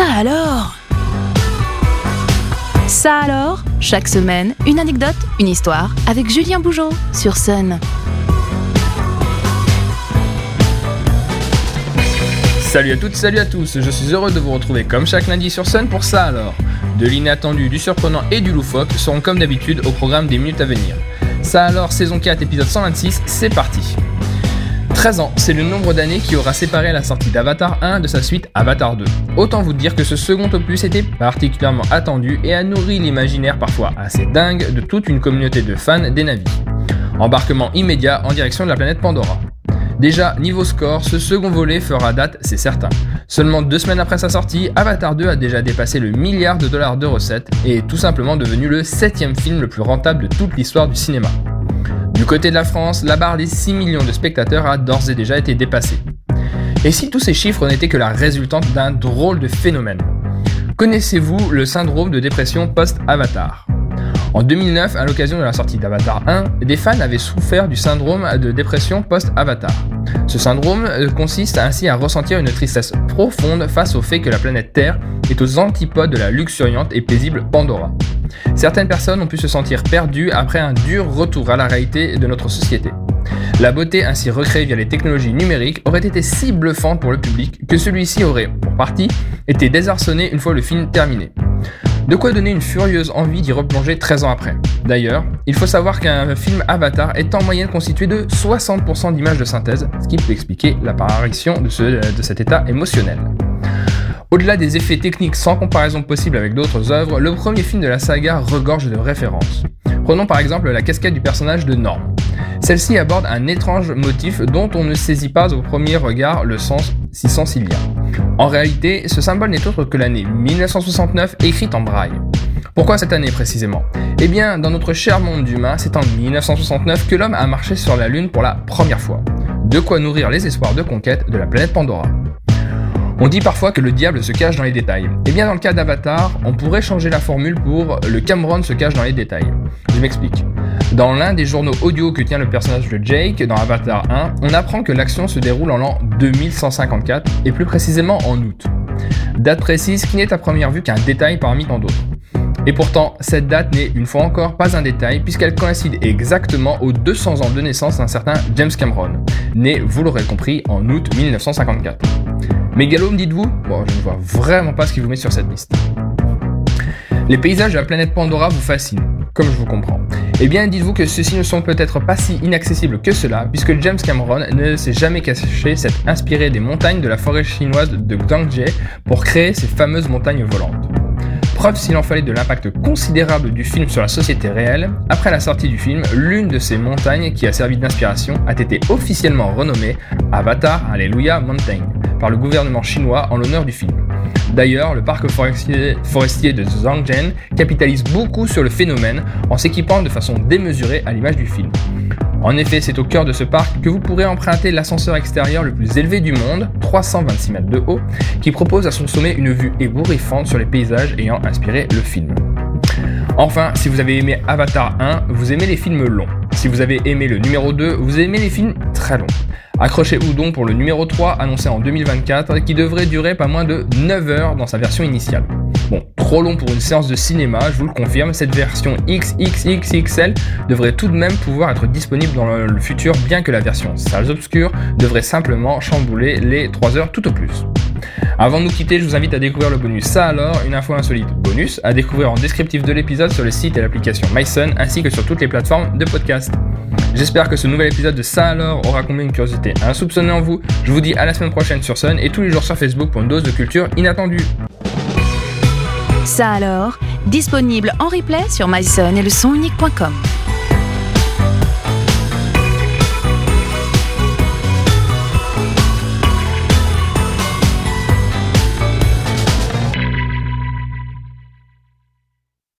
Ça alors ! Ça alors, chaque semaine, une anecdote, une histoire, avec Julien Bougeaud, sur Sun. Salut à toutes, salut à tous, je suis heureux de vous retrouver comme chaque lundi sur Sun pour Ça alors. De l'inattendu, du surprenant et du loufoque seront comme d'habitude au programme des minutes à venir. Ça alors, saison 4, épisode 126, c'est parti. 13 ans, c'est le nombre d'années qui aura séparé la sortie d'Avatar 1 de sa suite Avatar 2. Autant vous dire que ce second opus était particulièrement attendu et a nourri l'imaginaire parfois assez dingue de toute une communauté de fans des Na'vi. Embarquement immédiat en direction de la planète Pandora. Déjà, niveau score, ce second volet fera date, c'est certain. Seulement 2 semaines après sa sortie, Avatar 2 a déjà dépassé le $1 billion de recettes et est tout simplement devenu le 7e film le plus rentable de toute l'histoire du cinéma. Du côté de la France, la barre des 6 millions de spectateurs a d'ores et déjà été dépassée. Et si tous ces chiffres n'étaient que la résultante d'un drôle de phénomène ? Connaissez-vous le syndrome de dépression post-Avatar ? En 2009, à l'occasion de la sortie d'Avatar 1, des fans avaient souffert du syndrome de dépression post-Avatar. Ce syndrome consiste ainsi à ressentir une tristesse profonde face au fait que la planète Terre est aux antipodes de la luxuriante et paisible Pandora. Certaines personnes ont pu se sentir perdues après un dur retour à la réalité de notre société. La beauté ainsi recréée via les technologies numériques aurait été si bluffante pour le public que celui-ci aurait, pour partie, été désarçonné une fois le film terminé. De quoi donner une furieuse envie d'y replonger 13 ans après. D'ailleurs, il faut savoir qu'un film Avatar est en moyenne constitué de 60% d'images de synthèse, ce qui peut expliquer l'apparition de cet état émotionnel. Au-delà des effets techniques sans comparaison possible avec d'autres œuvres, le premier film de la saga regorge de références. Prenons par exemple la cascade du personnage de Norm. Celle-ci aborde un étrange motif dont on ne saisit pas au premier regard le sens, si sens il y a. En réalité, ce symbole n'est autre que l'année 1969 écrite en braille. Pourquoi cette année précisément ? Eh bien, dans notre cher monde humain, c'est en 1969 que l'homme a marché sur la Lune pour la première fois. De quoi nourrir les espoirs de conquête de la planète Pandora. On dit parfois que le diable se cache dans les détails. Eh bien dans le cas d'Avatar, on pourrait changer la formule pour « le Cameron se cache dans les détails ». Je m'explique. Dans l'un des journaux audio que tient le personnage de Jake dans Avatar 1, on apprend que l'action se déroule en l'an 2154 et plus précisément en août. Date précise qui n'est à première vue qu'un détail parmi tant d'autres. Et pourtant, cette date n'est une fois encore pas un détail puisqu'elle coïncide exactement aux 200 ans de naissance d'un certain James Cameron, né, vous l'aurez compris, en août 1954. Mégalome, dites-vous ? Bon, je ne vois vraiment pas ce qui vous met sur cette liste. Les paysages de la planète Pandora vous fascinent, comme je vous comprends. Eh bien, dites-vous que ceux-ci ne sont peut-être pas si inaccessibles que cela, puisque James Cameron ne s'est jamais caché s'être inspiré des montagnes de la forêt chinoise de Zhangjiajie pour créer ces fameuses montagnes volantes. Preuve s'il en fallait de l'impact considérable du film sur la société réelle, après la sortie du film, l'une de ces montagnes qui a servi d'inspiration a été officiellement renommée Avatar Hallelujah Mountain par le gouvernement chinois en l'honneur du film. D'ailleurs, le parc forestier de Zhangjiajie capitalise beaucoup sur le phénomène en s'équipant de façon démesurée à l'image du film. En effet, c'est au cœur de ce parc que vous pourrez emprunter l'ascenseur extérieur le plus élevé du monde, 326 mètres de haut, qui propose à son sommet une vue ébouriffante sur les paysages ayant inspiré le film. Enfin, si vous avez aimé Avatar 1, vous aimez les films longs. Si vous avez aimé le numéro 2, vous aimez les films très longs. Accrochez-vous donc pour le numéro 3 annoncé en 2024 qui devrait durer pas moins de 9 heures dans sa version initiale. Bon, trop long pour une séance de cinéma, je vous le confirme, cette version XXXXL devrait tout de même pouvoir être disponible dans le futur, bien que la version salles obscures devrait simplement chambouler les 3 heures tout au plus. Avant de nous quitter, je vous invite à découvrir le bonus Ça alors, une info insolite bonus, à découvrir en descriptif de l'épisode sur le site et l'application MySun, ainsi que sur toutes les plateformes de podcast. J'espère que ce nouvel épisode de Ça alors aura comblé une curiosité insoupçonnée en vous. Je vous dis à la semaine prochaine sur Sun et tous les jours sur Facebook pour une dose de culture inattendue. Ça alors, disponible en replay sur MySun et le son unique.com.